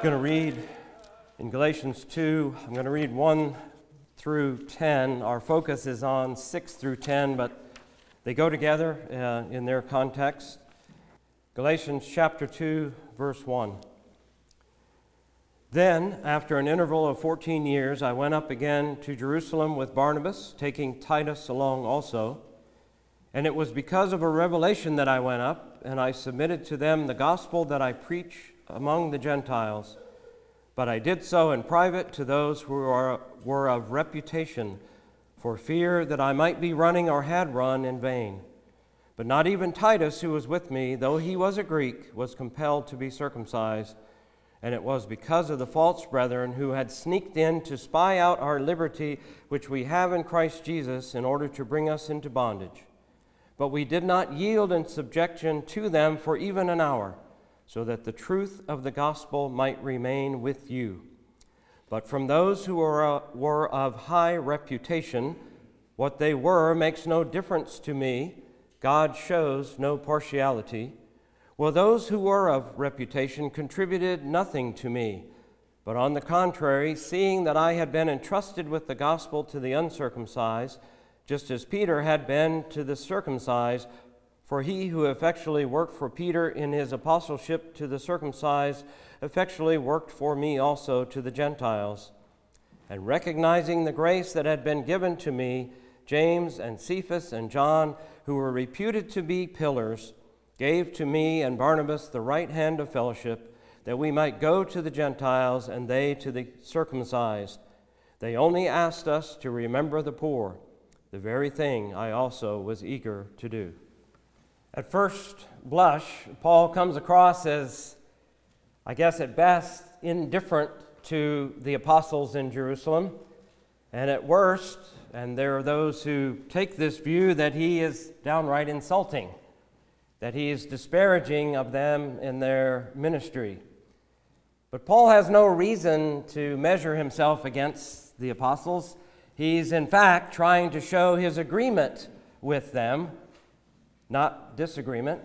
I'm going to read in Galatians 2, I'm going to read 1 through 10. Our focus is on 6 through 10, but they go together in their context. Galatians chapter 2, verse 1. Then, after an interval of 14 years, I went up again to Jerusalem with Barnabas, taking Titus along also. And it was because of a revelation that I went up, and I submitted to them the gospel that I preach among the Gentiles. But I did so in private to those who were of reputation, for fear that I might be running or had run in vain. But not even Titus, who was with me, though he was a Greek, was compelled to be circumcised. And it was because of the false brethren who had sneaked in to spy out our liberty, which we have in Christ Jesus, in order to bring us into bondage. But we did not yield in subjection to them for even an hour, so that the truth of the gospel might remain with you. But from those who were of high reputation, what they were makes no difference to me. God shows no partiality. Well, those who were of reputation contributed nothing to me, but on the contrary, seeing that I had been entrusted with the gospel to the uncircumcised, just as Peter had been to the circumcised, for he who effectually worked for Peter in his apostleship to the circumcised effectually worked for me also to the Gentiles. And recognizing the grace that had been given to me, James and Cephas and John, who were reputed to be pillars, gave to me and Barnabas the right hand of fellowship, that we might go to the Gentiles and they to the circumcised. They only asked us to remember the poor, the very thing I also was eager to do. At first blush, Paul comes across as, I guess at best, indifferent to the apostles in Jerusalem, and at worst, and there are those who take this view, that he is downright insulting, that he is disparaging of them in their ministry. But Paul has no reason to measure himself against the apostles. He's in fact trying to show his agreement with them, not disagreement.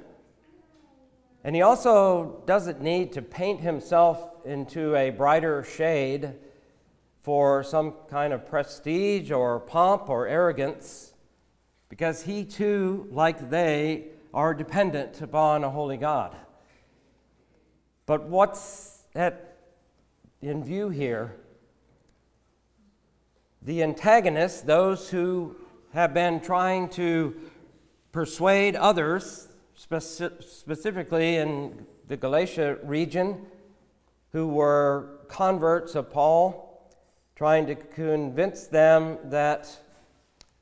And he also doesn't need to paint himself into a brighter shade for some kind of prestige or pomp or arrogance, because he too, like they, are dependent upon a holy God. But what's in view here? The antagonists, those who have been trying to persuade others, specifically in the Galatia region, who were converts of Paul, trying to convince them that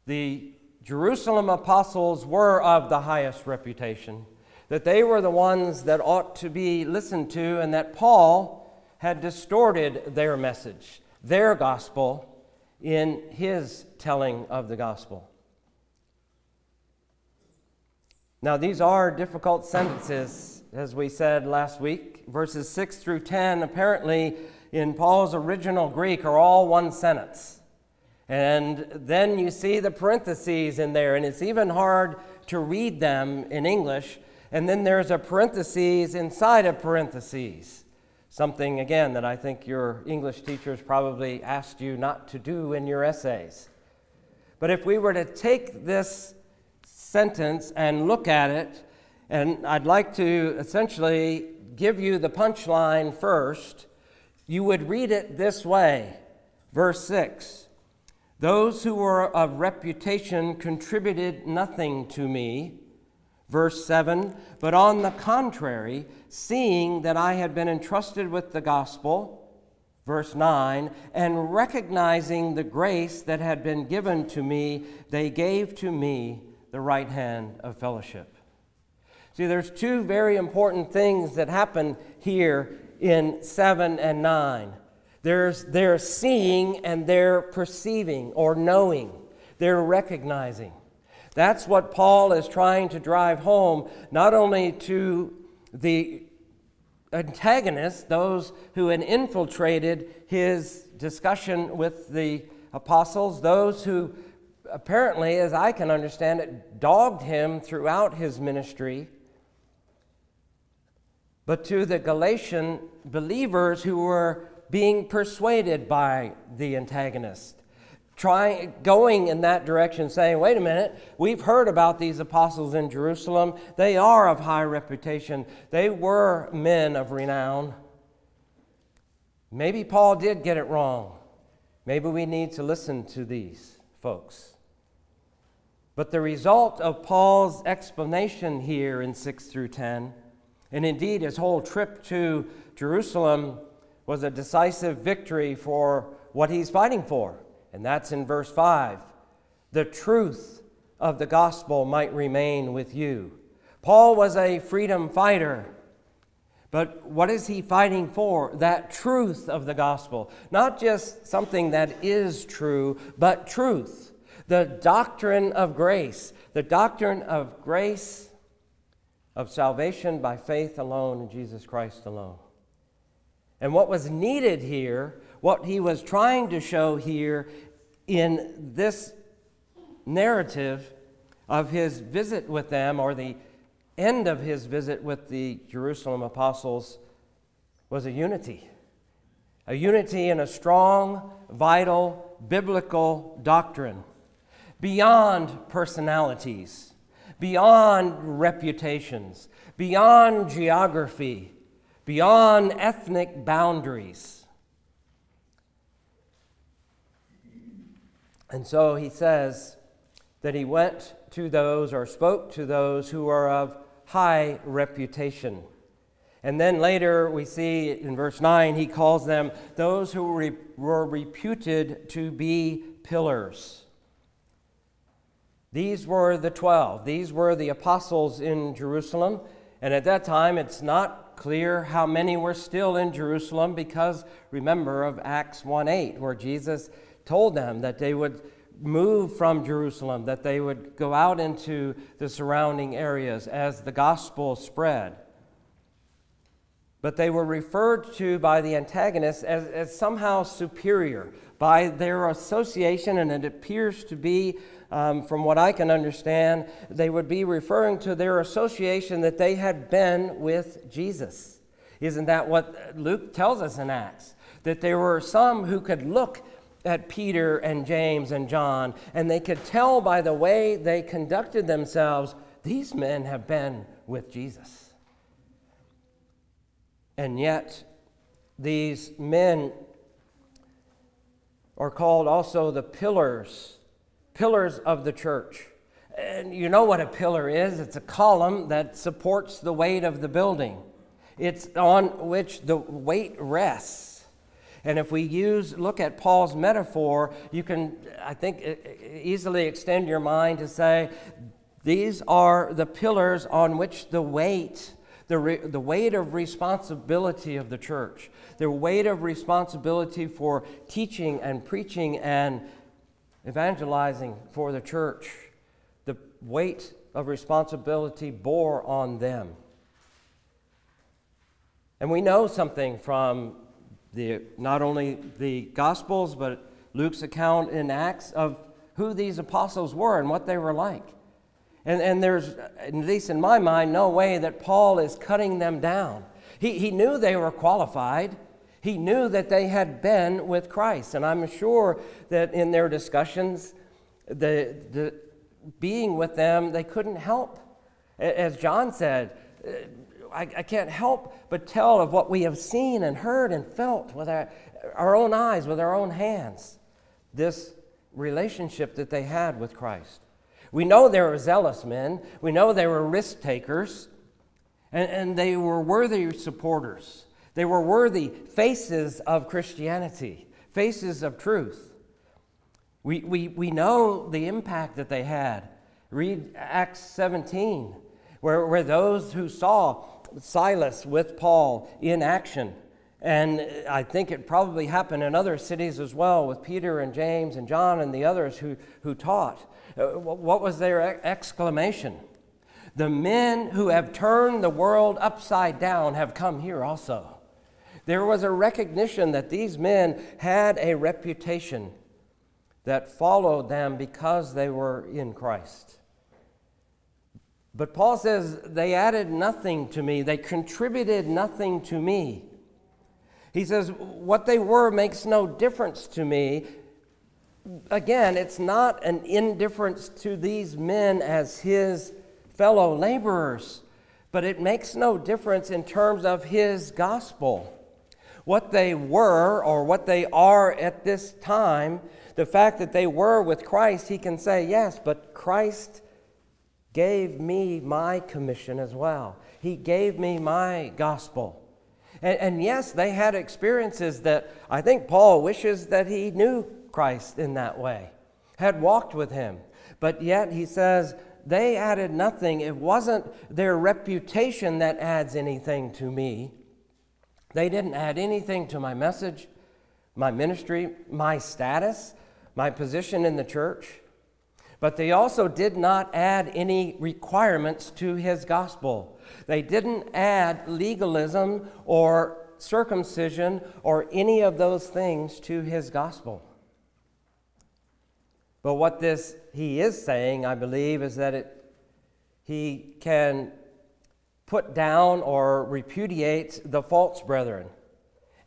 the Jerusalem apostles were of the highest reputation, that they were the ones that ought to be listened to, and that Paul had distorted their message, their gospel, in his telling of the gospel. Now, these are difficult sentences, as we said last week. Verses 6 through 10, apparently, in Paul's original Greek, are all one sentence. And then you see the parentheses in there, and it's even hard to read them in English. And then there's a parentheses inside a parentheses, something, again, that I think your English teachers probably asked you not to do in your essays. But if we were to take this sentence and look at it, and I'd like to essentially give you the punchline first, you would read it this way. Verse 6, those who were of reputation contributed nothing to me. Verse 7, but on the contrary, seeing that I had been entrusted with the gospel. Verse 9, and recognizing the grace that had been given to me, they gave to me the right hand of fellowship. See, there's two very important things that happen here in 7 and 9. There's their seeing and their perceiving or knowing. They're recognizing. That's what Paul is trying to drive home, not only to the antagonists, those who had infiltrated his discussion with the apostles, those who apparently, as I can understand it, dogged him throughout his ministry, but to the Galatian believers who were being persuaded by the antagonist, going in that direction, saying, wait a minute, we've heard about these apostles in Jerusalem. They are of high reputation. They were men of renown. Maybe Paul did get it wrong. Maybe we need to listen to these folks. But the result of Paul's explanation here in 6 through 10, and indeed his whole trip to Jerusalem, was a decisive victory for what he's fighting for. And that's in verse 5. The truth of the gospel might remain with you. Paul was a freedom fighter. But what is he fighting for? That truth of the gospel. Not just something that is true, but truth. The doctrine of grace. The doctrine of grace of salvation by faith alone in Jesus Christ alone. And what was needed here, what he was trying to show here in this narrative of his visit with them, or the end of his visit with the Jerusalem apostles, was a unity. A unity in a strong, vital, biblical doctrine. Beyond personalities, beyond reputations, beyond geography, beyond ethnic boundaries. And so he says that he went to those, or spoke to those, who are of high reputation. And then later we see in verse 9 he calls them those who were reputed to be pillars. These were the 12. These were the apostles in Jerusalem. And at that time it's not clear how many were still in Jerusalem, because remember of Acts 1:8, where Jesus told them that they would move from Jerusalem, that they would go out into the surrounding areas as the gospel spread. But they were referred to by the antagonists as somehow superior by their association, and it appears to be, from what I can understand, they would be referring to their association that they had been with Jesus. Isn't that what Luke tells us in Acts? That there were some who could look at Peter and James and John, and they could tell by the way they conducted themselves, these men have been with Jesus. And yet, these men are called also the pillars of the church. And you know what a pillar is? It's a column that supports the weight of the building. It's on which the weight rests. And if we look at Paul's metaphor, you can, I think, easily extend your mind to say, these are the pillars on which the weight, the weight of responsibility of the church, the weight of responsibility for teaching and preaching and evangelizing for the church, the weight of responsibility bore on them. And we know something from not only the Gospels, but Luke's account in Acts of who these apostles were and what they were like. And there's, at least in my mind, no way that Paul is cutting them down. He knew they were qualified. He knew that they had been with Christ. And I'm sure that in their discussions, the being with them, they couldn't help. As John said, I can't help but tell of what we have seen and heard and felt with our own eyes, with our own hands, this relationship that they had with Christ. We know they were zealous men. We know they were risk takers, and they were worthy supporters. They were worthy faces of Christianity, faces of truth. We know the impact that they had. Read Acts 17, where those who saw Silas with Paul in action, and I think it probably happened in other cities as well with Peter and James and John and the others who taught. What was their exclamation? The men who have turned the world upside down have come here also. There was a recognition that these men had a reputation that followed them because they were in Christ. But Paul says, they added nothing to me. They contributed nothing to me. He says, what they were makes no difference to me. Again, it's not an indifference to these men as his fellow laborers, but it makes no difference in terms of his gospel. What they were or what they are at this time, the fact that they were with Christ, he can say, yes, but Christ gave me my commission as well. He gave me my gospel. And yes, they had experiences that I think Paul wishes that he knew Christ in that way, had walked with him. But yet he says, they added nothing. It wasn't their reputation that adds anything to me. They didn't add anything to my message, my ministry, my status, my position in the church. But they also did not add any requirements to his gospel. They didn't add legalism or circumcision or any of those things to his gospel. But what this he is saying, I believe, is that he can put down or repudiate the false brethren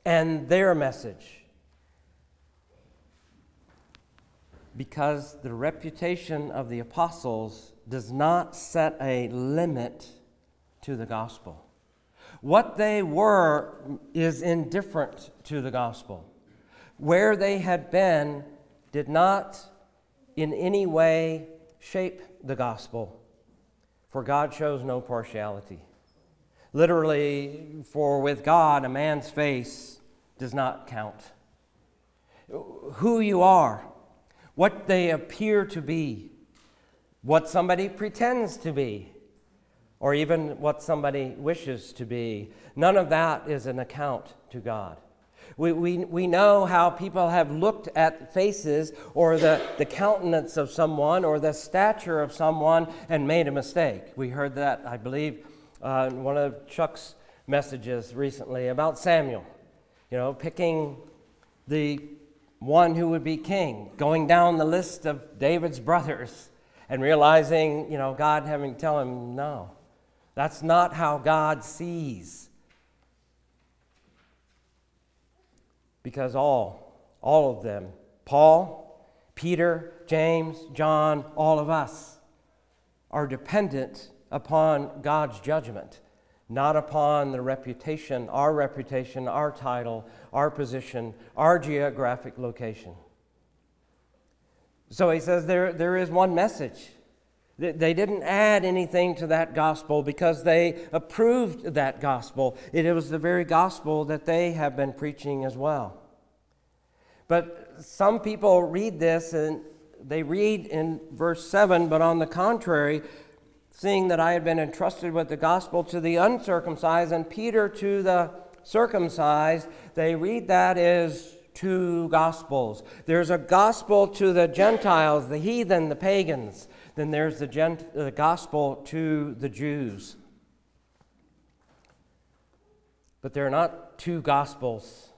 and their message, because the reputation of the apostles does not set a limit to the gospel. What they were is indifferent to the gospel. Where they had been did not in any way shape the gospel, for God shows no partiality. Literally, for with God, a man's face does not count. Who you are, what they appear to be, what somebody pretends to be, or even what somebody wishes to be, none of that is an account to God. We know how people have looked at faces or the countenance of someone or the stature of someone and made a mistake. We heard that, I believe, in one of Chuck's messages recently about Samuel. You know, picking the one who would be king, going down the list of David's brothers and realizing, you know, God having to tell him, no, that's not how God sees. Because all of them, Paul, Peter, James, John, all of us, are dependent upon God's judgment, not upon the reputation, our title, our position, our geographic location. So he says there is one message. They didn't add anything to that gospel because they approved that gospel. It was the very gospel that they have been preaching as well. But some people read this and they read in verse 7, but on the contrary, seeing that I had been entrusted with the gospel to the uncircumcised and Peter to the circumcised, they read that as two gospels. There's a gospel to the Gentiles, the heathen, the pagans. Then there's the gospel to the Jews. But there are not two gospels.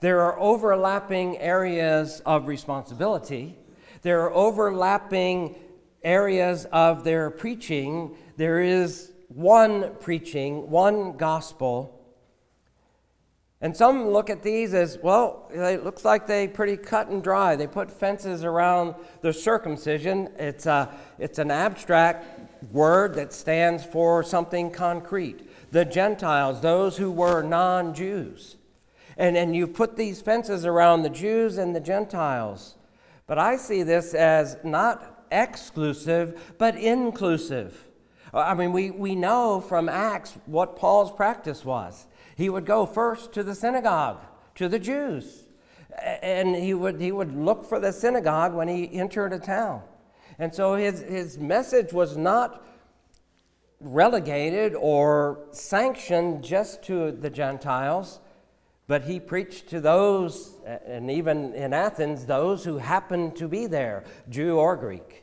There are overlapping areas of responsibility. There are overlapping areas of their preaching. There is one preaching, one gospel. And some look at these as, well, it looks like they pretty cut and dry. They put fences around the circumcision. It's an abstract word that stands for something concrete. The Gentiles, those who were non-Jews. And you put these fences around the Jews and the Gentiles. But I see this as not exclusive, but inclusive. I mean, we know from Acts what Paul's practice was. He would go first to the synagogue, to the Jews, and he would look for the synagogue when he entered a town. And so his message was not relegated or sanctioned just to the Gentiles, but he preached to those, and even in Athens, those who happened to be there, Jew or Greek.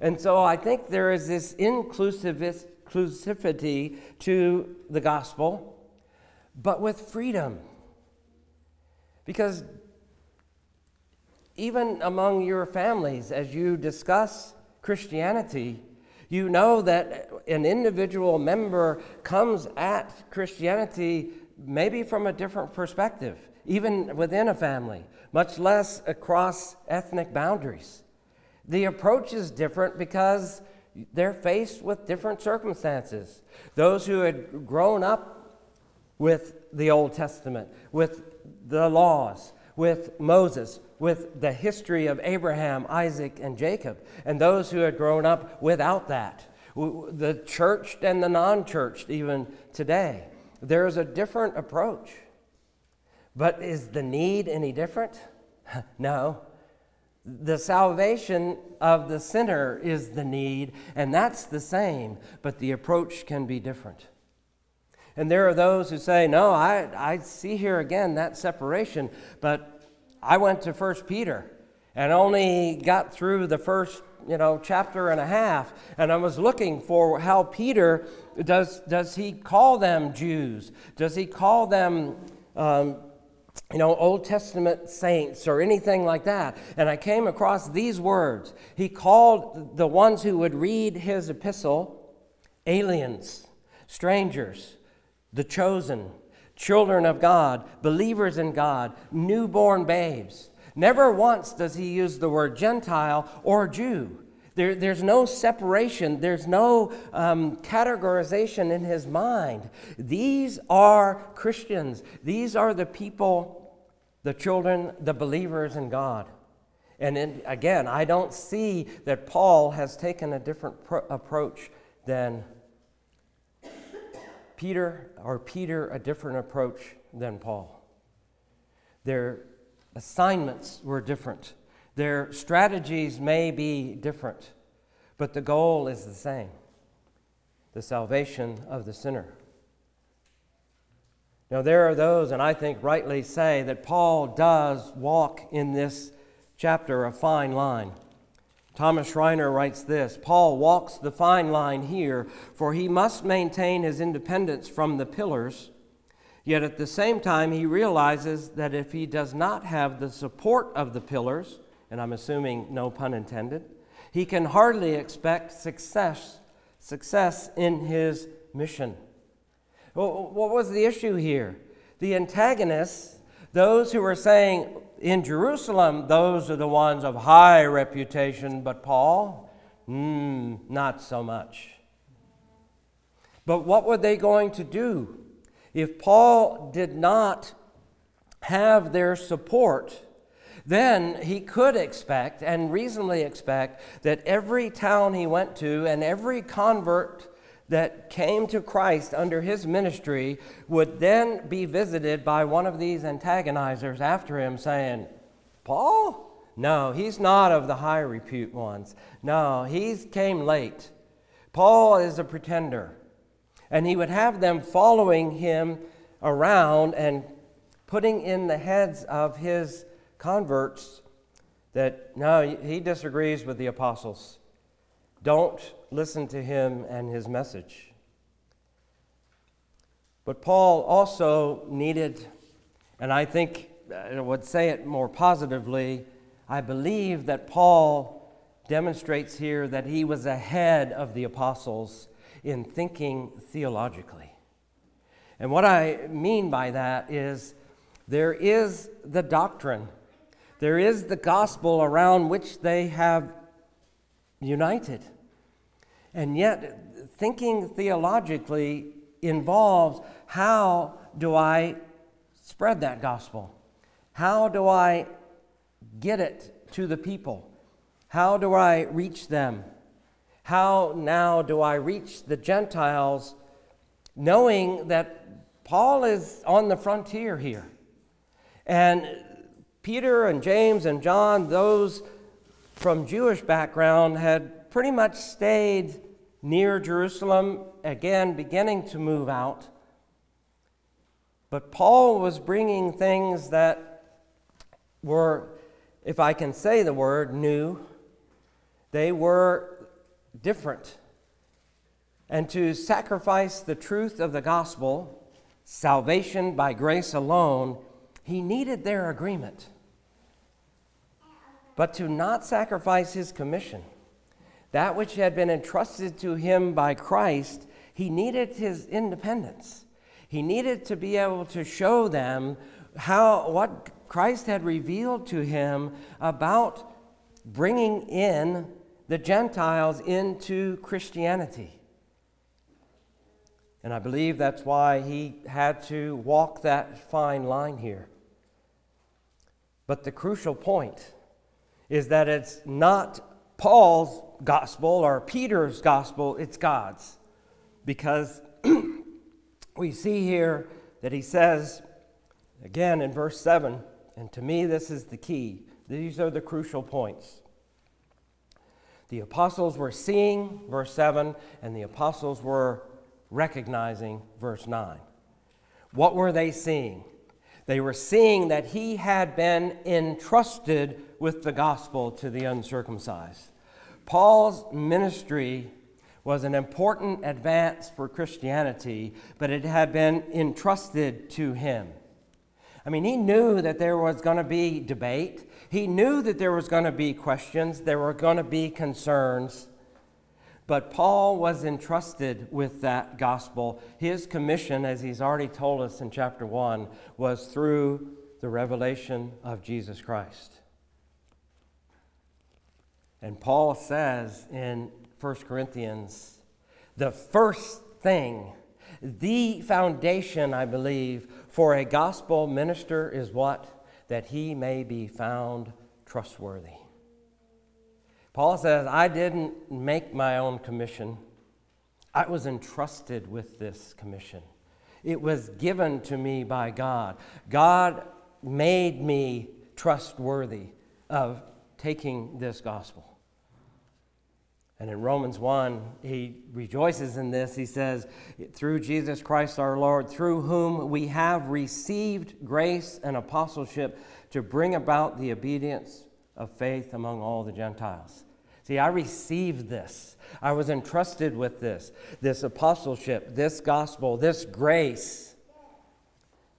And so I think there is this inclusivity to the gospel, but with freedom. Because even among your families, as you discuss Christianity, You know that an individual member comes at Christianity maybe from a different perspective, even within a family, much less across ethnic boundaries. The approach is different because they're faced with different circumstances. Those who had grown up with the Old Testament, with the laws, with Moses, with the history of Abraham, Isaac, and Jacob, and those who had grown up without that, the churched and the non-churched even today. There is a different approach. But is the need any different? No. The salvation of the sinner is the need, and that's the same, but the approach can be different. And there are those who say, no, I see here again that separation, but I went to 1 Peter and only got through the first chapter and a half, and I was looking for how Peter, does he call them Jews? Does he call them Old Testament saints or anything like that? And I came across these words. He called the ones who would read his epistle aliens, strangers, the chosen, children of God, believers in God, newborn babes. Never once does he use the word Gentile or Jew. There's no separation. There's no categorization in his mind. These are Christians. These are the people, the children, the believers in God. And again, I don't see that Paul has taken a different approach than Peter, or Peter a different approach than Paul. Their assignments were different. Their strategies may be different, but the goal is the same, the salvation of the sinner. Now, there are those, and I think rightly say, that Paul does walk in this chapter a fine line. Thomas Schreiner writes this: Paul walks the fine line here, for he must maintain his independence from the pillars. Yet at the same time, he realizes that if he does not have the support of the pillars, and I'm assuming no pun intended, he can hardly expect success in his mission. Well, what was the issue here? The antagonists, those who were saying in Jerusalem, those are the ones of high reputation, but Paul, not so much. But what were they going to do? If Paul did not have their support, then he could expect and reasonably expect that every town he went to and every convert that came to Christ under his ministry would then be visited by one of these antagonizers after him saying, Paul? No, he's not of the high repute ones. No, he came late. Paul is a pretender. And he would have them following him around and putting in the heads of his converts that, no, he disagrees with the apostles. Don't listen to him and his message. But Paul also needed, and I think I would say it more positively, I believe that Paul demonstrates here that he was ahead of the apostles in thinking theologically. And what I mean by that is there is the doctrine, there is the gospel around which they have united. And yet thinking theologically involves, how do I spread that gospel? How do I get it to the people? How do I reach them? How now do I reach the Gentiles, knowing that Paul is on the frontier here? And Peter and James and John, those from Jewish background, had pretty much stayed near Jerusalem, again beginning to move out. But Paul was bringing things that were, if I can say the word, new. They were different. And to sacrifice the truth of the gospel, salvation by grace alone, he needed their agreement. But to not sacrifice his commission, That which had been entrusted to him by Christ, he needed his independence. He needed to be able to show them what Christ had revealed to him about bringing in the Gentiles into Christianity. And I believe that's why he had to walk that fine line here. But the crucial point is that it's not Paul's gospel or Peter's gospel, it's God's. Because we see here that he says, again in verse 7, and to me this is the key, these are the crucial points. The apostles were seeing, verse 7, and the apostles were recognizing, verse 9. What were they seeing? They were seeing that he had been entrusted with the gospel to the uncircumcised. Paul's ministry was an important advance for Christianity, but it had been entrusted to him. I mean, he knew that there was going to be debate. He knew that there was going to be questions. There were going to be concerns. But Paul was entrusted with that gospel. His commission, as he's already told us in chapter 1, was through the revelation of Jesus Christ. And Paul says in 1 Corinthians, the first thing, the foundation, I believe, for a gospel minister is what? That he may be found trustworthy. Paul says, I didn't make my own commission. I was entrusted with this commission. It was given to me by God. God made me trustworthy of taking this gospel. And in Romans 1, he rejoices in this. He says, through Jesus Christ our Lord, through whom we have received grace and apostleship to bring about the obedience of faith among all the Gentiles. See, I received this. I was entrusted with this apostleship, this gospel, this grace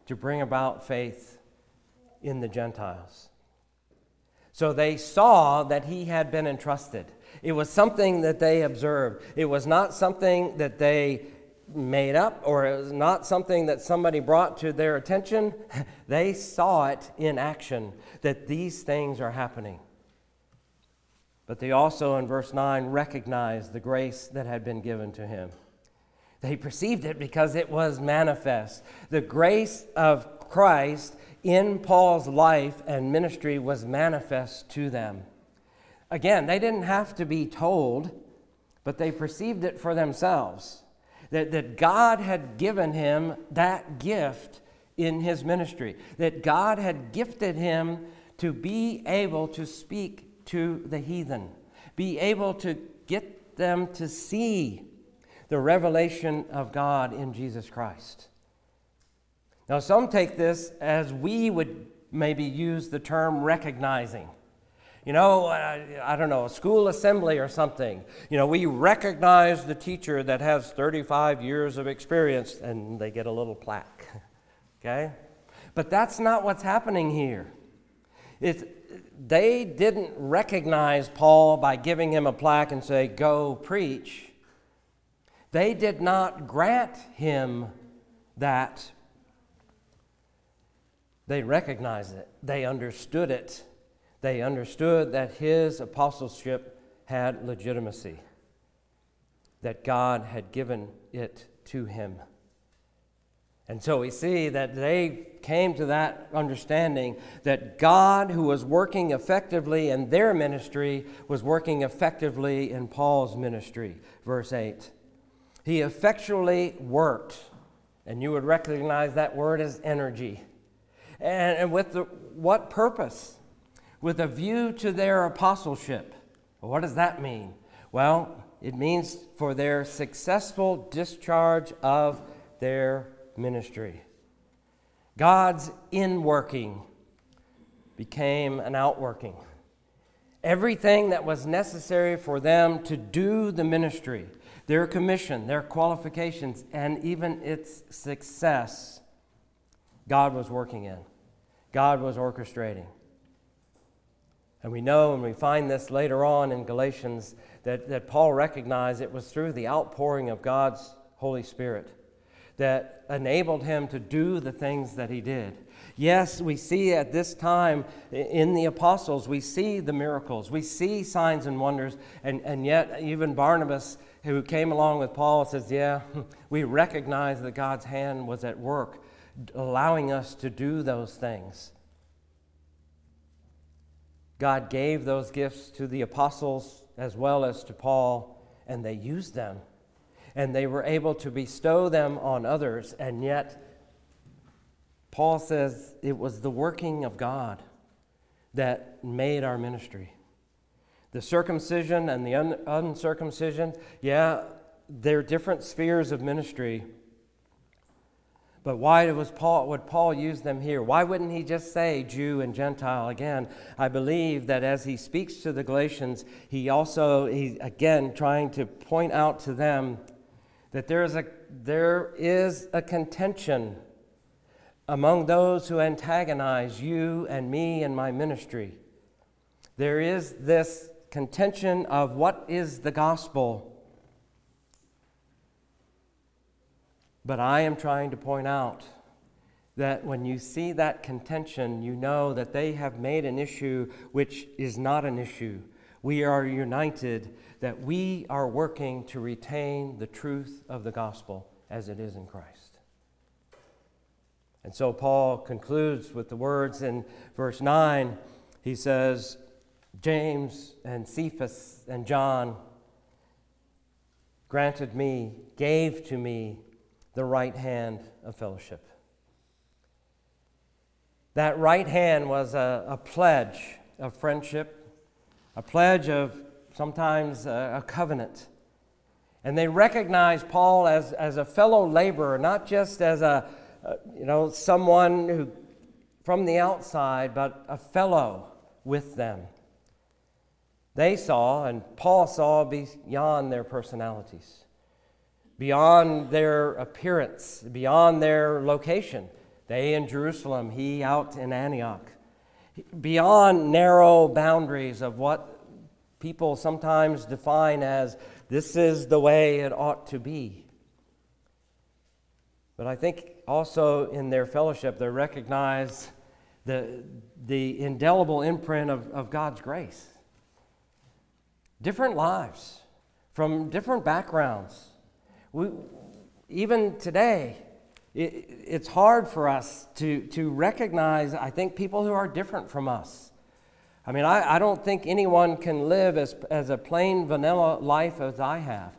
to bring about faith in the Gentiles. So they saw that he had been entrusted. It was something that they observed. It was not something that they made up, or it was not something that somebody brought to their attention. They saw it in action, that these things are happening. But they also, in verse 9, recognized the grace that had been given to him. They perceived it because it was manifest. The grace of Christ in Paul's life and ministry was manifest to them. Again, they didn't have to be told, but they perceived it for themselves, that God had given him that gift in his ministry, that God had gifted him to be able to speak to the heathen, be able to get them to see the revelation of God in Jesus Christ. Now, some take this as we would maybe use the term recognizing. You know, I don't know, a school assembly or something. You know, we recognize the teacher that has 35 years of experience, and they get a little plaque, okay? But that's not what's happening here. They didn't recognize Paul by giving him a plaque and say, go preach. They did not grant him that. They recognized it. They understood it. They understood that his apostleship had legitimacy, that God had given it to him. And so we see that they came to that understanding that God, who was working effectively in their ministry, was working effectively in Paul's ministry. Verse 8, he effectually worked, and you would recognize that word as energy. And with what purpose? With a view to their apostleship. Well, what does that mean? Well, it means for their successful discharge of their ministry. God's inworking became an outworking. Everything that was necessary for them to do the ministry, their commission, their qualifications, and even its success, God was working in. God was orchestrating. And we know, and we find this later on in Galatians, that Paul recognized it was through the outpouring of God's Holy Spirit that enabled him to do the things that he did. Yes, we see at this time in the apostles, we see the miracles, we see signs and wonders, and yet even Barnabas, who came along with Paul, says, yeah, we recognize that God's hand was at work, allowing us to do those things. God gave those gifts to the apostles as well as to Paul, and they used them. And they were able to bestow them on others, and yet Paul says it was the working of God that made our ministry. The circumcision and the uncircumcision, yeah, they're different spheres of ministry. But why would Paul use them here? Why wouldn't he just say Jew and Gentile again? I believe that as he speaks to the Galatians, he's again trying to point out to them that there is a contention among those who antagonize you and me and my ministry. There is this contention of what is the gospel. But I am trying to point out that when you see that contention, you know that they have made an issue which is not an issue. We are united, that we are working to retain the truth of the gospel as it is in Christ. And so Paul concludes with the words in verse 9. He says, James and Cephas and John gave to me, the right hand of fellowship. That right hand was a pledge of friendship, a pledge of sometimes a covenant. And they recognized Paul as a fellow laborer, not just as someone who from the outside, but a fellow with them. They saw, and Paul saw, beyond their personalities, beyond their appearance, beyond their location. They in Jerusalem, he out in Antioch. Beyond narrow boundaries of what people sometimes define as this is the way it ought to be. But I think also in their fellowship, they recognize the indelible imprint of God's grace. Different lives from different backgrounds. Even today, it's hard for us to recognize, I think, people who are different from us. I mean, I don't think anyone can live as a plain vanilla life as I have.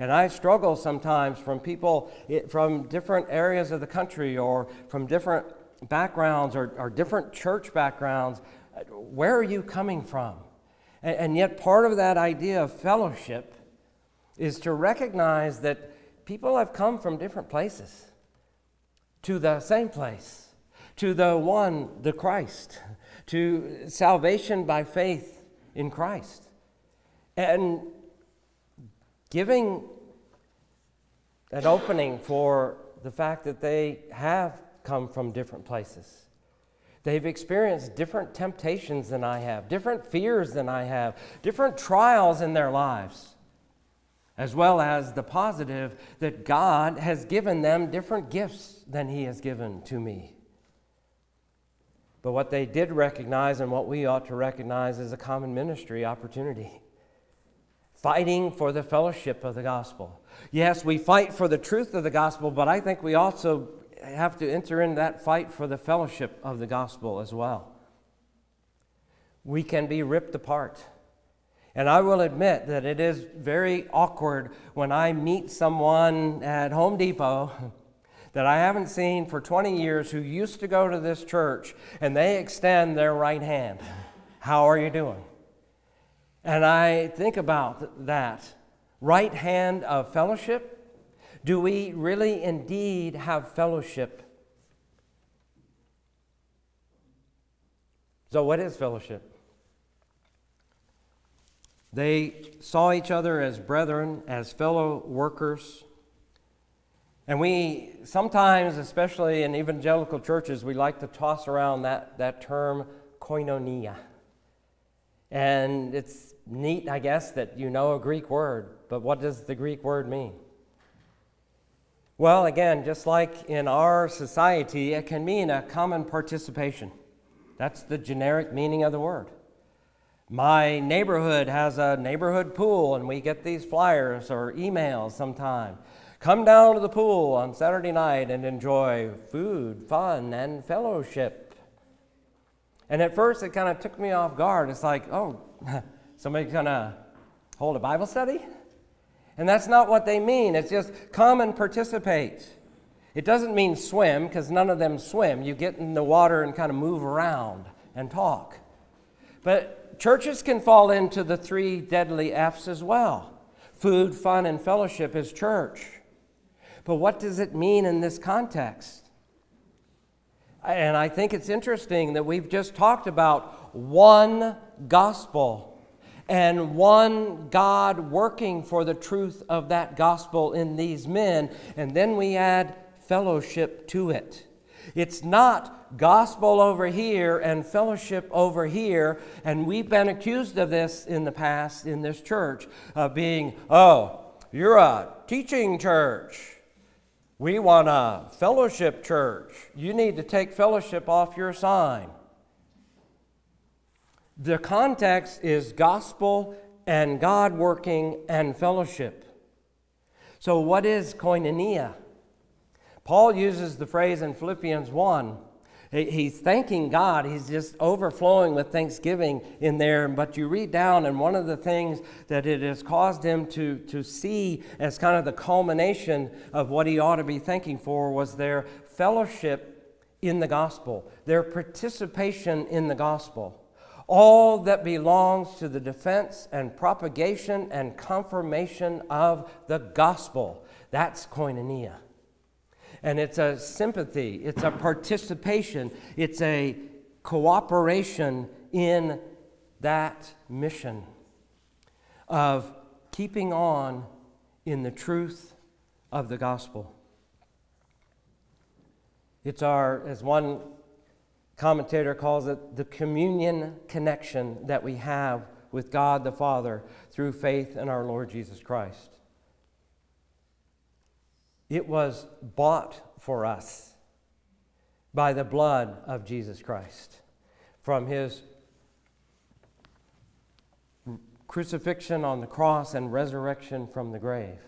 And I struggle sometimes from people from different areas of the country or from different backgrounds or different church backgrounds. Where are you coming from? And yet part of that idea of fellowship is to recognize that people have come from different places to the same place, to the one, the Christ, to salvation by faith in Christ. And giving an opening for the fact that they have come from different places. They've experienced different temptations than I have, different fears than I have, different trials in their lives, as well as the positive that God has given them different gifts than He has given to me. But what they did recognize and what we ought to recognize is a common ministry opportunity. Fighting for the fellowship of the gospel. Yes, we fight for the truth of the gospel, but I think we also have to enter into that fight for the fellowship of the gospel as well. We can be ripped apart. And I will admit that it is very awkward when I meet someone at Home Depot that I haven't seen for 20 years who used to go to this church, and they extend their right hand. How are you doing? And I think about that. Right hand of fellowship? Do we really indeed have fellowship? So what is fellowship? They saw each other as brethren, as fellow workers. And we sometimes, especially in evangelical churches, we like to toss around that term koinonia. And it's neat, I guess, that you know a Greek word, but what does the Greek word mean? Well, again, just like in our society, it can mean a common participation. That's the generic meaning of the word. My neighborhood has a neighborhood pool, and we get these flyers or emails sometime. Come down to the pool on Saturday night and enjoy food, fun, and fellowship. And at first, it kind of took me off guard. It's like, oh, somebody's going to hold a Bible study? And that's not what they mean. It's just come and participate. It doesn't mean swim, because none of them swim. You get in the water and kind of move around and talk. But churches can fall into the three deadly F's as well. Food, fun, and fellowship is church. But what does it mean in this context? And I think it's interesting that we've just talked about one gospel and one God working for the truth of that gospel in these men, and then we add fellowship to it. It's not gospel over here and fellowship over here, and we've been accused of this in the past in this church, of being, oh, you're a teaching church. We want a fellowship church. You need to take fellowship off your sign. The context is gospel and God working and fellowship. So what is koinonia? Paul uses the phrase in Philippians 1. He's thanking God. He's just overflowing with thanksgiving in there. But you read down, and one of the things that it has caused him to see as kind of the culmination of what he ought to be thanking for was their fellowship in the gospel, their participation in the gospel. All that belongs to the defense and propagation and confirmation of the gospel. That's koinonia. And it's a sympathy, it's a participation, it's a cooperation in that mission of keeping on in the truth of the gospel. It's our, as one commentator calls it, the communion connection that we have with God the Father through faith in our Lord Jesus Christ. It was bought for us by the blood of Jesus Christ. From his crucifixion on the cross and resurrection from the grave.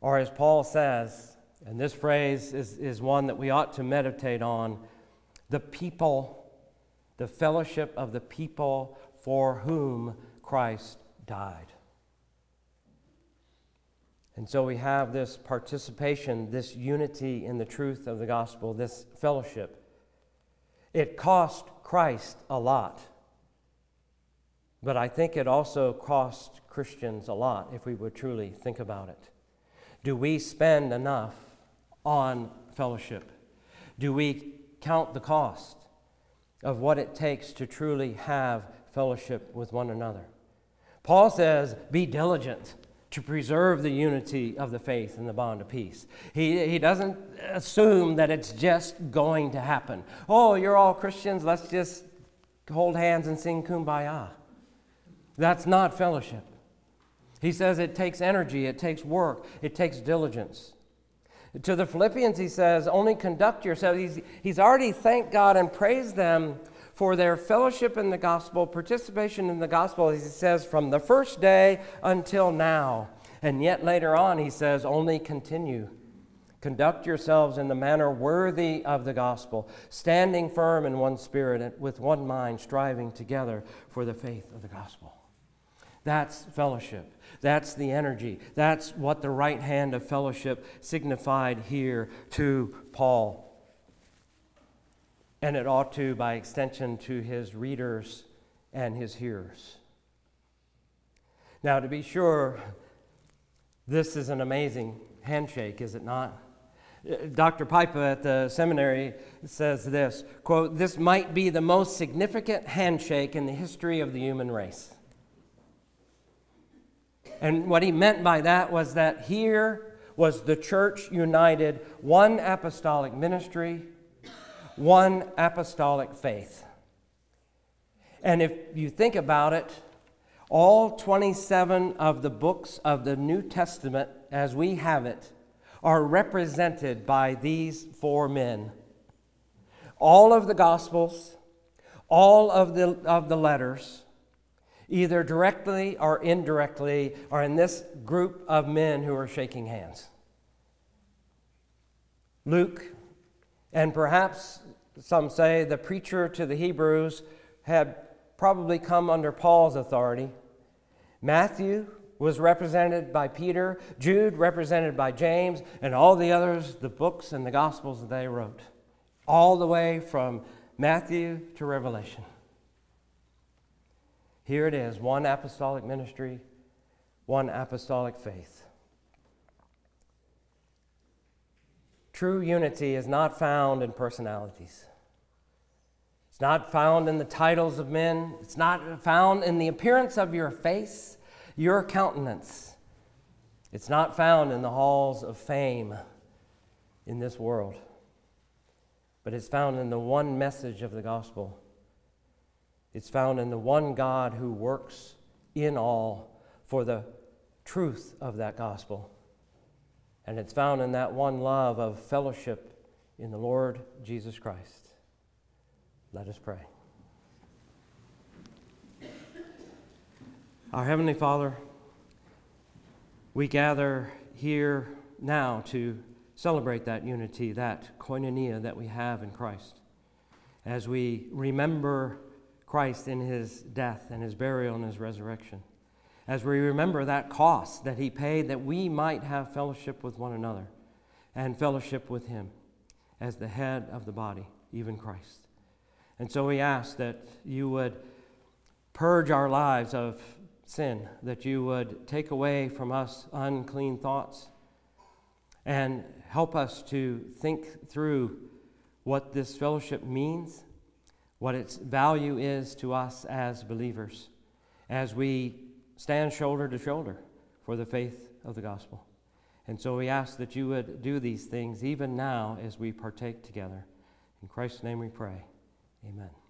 Or as Paul says, and this phrase is one that we ought to meditate on, the people, the fellowship of the people for whom Christ died. And so we have this participation, this unity in the truth of the gospel, this fellowship. It cost Christ a lot. But I think it also cost Christians a lot if we would truly think about it. Do we spend enough on fellowship? Do we count the cost of what it takes to truly have fellowship with one another? Paul says, be diligent to preserve the unity of the faith and the bond of peace. He doesn't assume that it's just going to happen. Oh, you're all Christians, let's just hold hands and sing Kumbaya. That's not fellowship. He says it takes energy, it takes work, it takes diligence. To the Philippians, he says, only conduct yourselves. He's already thanked God and praised them for their fellowship in the gospel, participation in the gospel, as he says, from the first day until now. And yet later on, he says, only continue. Conduct yourselves in the manner worthy of the gospel, standing firm in one spirit and with one mind, striving together for the faith of the gospel. That's fellowship. That's the energy. That's what the right hand of fellowship signified here to Paul. And it ought to, by extension, to his readers and his hearers. Now, to be sure, this is an amazing handshake, is it not? Dr. Piper at the seminary says this, quote, "This might be the most significant handshake in the history of the human race." And what he meant by that was that here was the church united, one apostolic ministry, one apostolic faith. And if you think about it, all 27 of the books of the New Testament, as we have it, are represented by these four men. All of the Gospels, all of the letters, either directly or indirectly, are in this group of men who are shaking hands. Luke, and perhaps some say the preacher to the Hebrews, had probably come under Paul's authority. Matthew was represented by Peter, Jude represented by James, and all the others, the books and the Gospels that they wrote, all the way from Matthew to Revelation. Here it is, one apostolic ministry, one apostolic faith. True unity is not found in personalities. It's not found in the titles of men. It's not found in the appearance of your face, your countenance. It's not found in the halls of fame in this world. But it's found in the one message of the gospel. It's found in the one God who works in all for the truth of that gospel. And it's found in that one love of fellowship in the Lord Jesus Christ. Let us pray. Our Heavenly Father, we gather here now to celebrate that unity, that koinonia that we have in Christ. As we remember Christ in his death and his burial and his resurrection, as we remember that cost that he paid that we might have fellowship with one another and fellowship with him as the head of the body, even Christ. And so we ask that you would purge our lives of sin, that you would take away from us unclean thoughts and help us to think through what this fellowship means, what its value is to us as believers, as we stand shoulder to shoulder for the faith of the gospel. And so we ask that you would do these things even now as we partake together. In Christ's name we pray. Amen.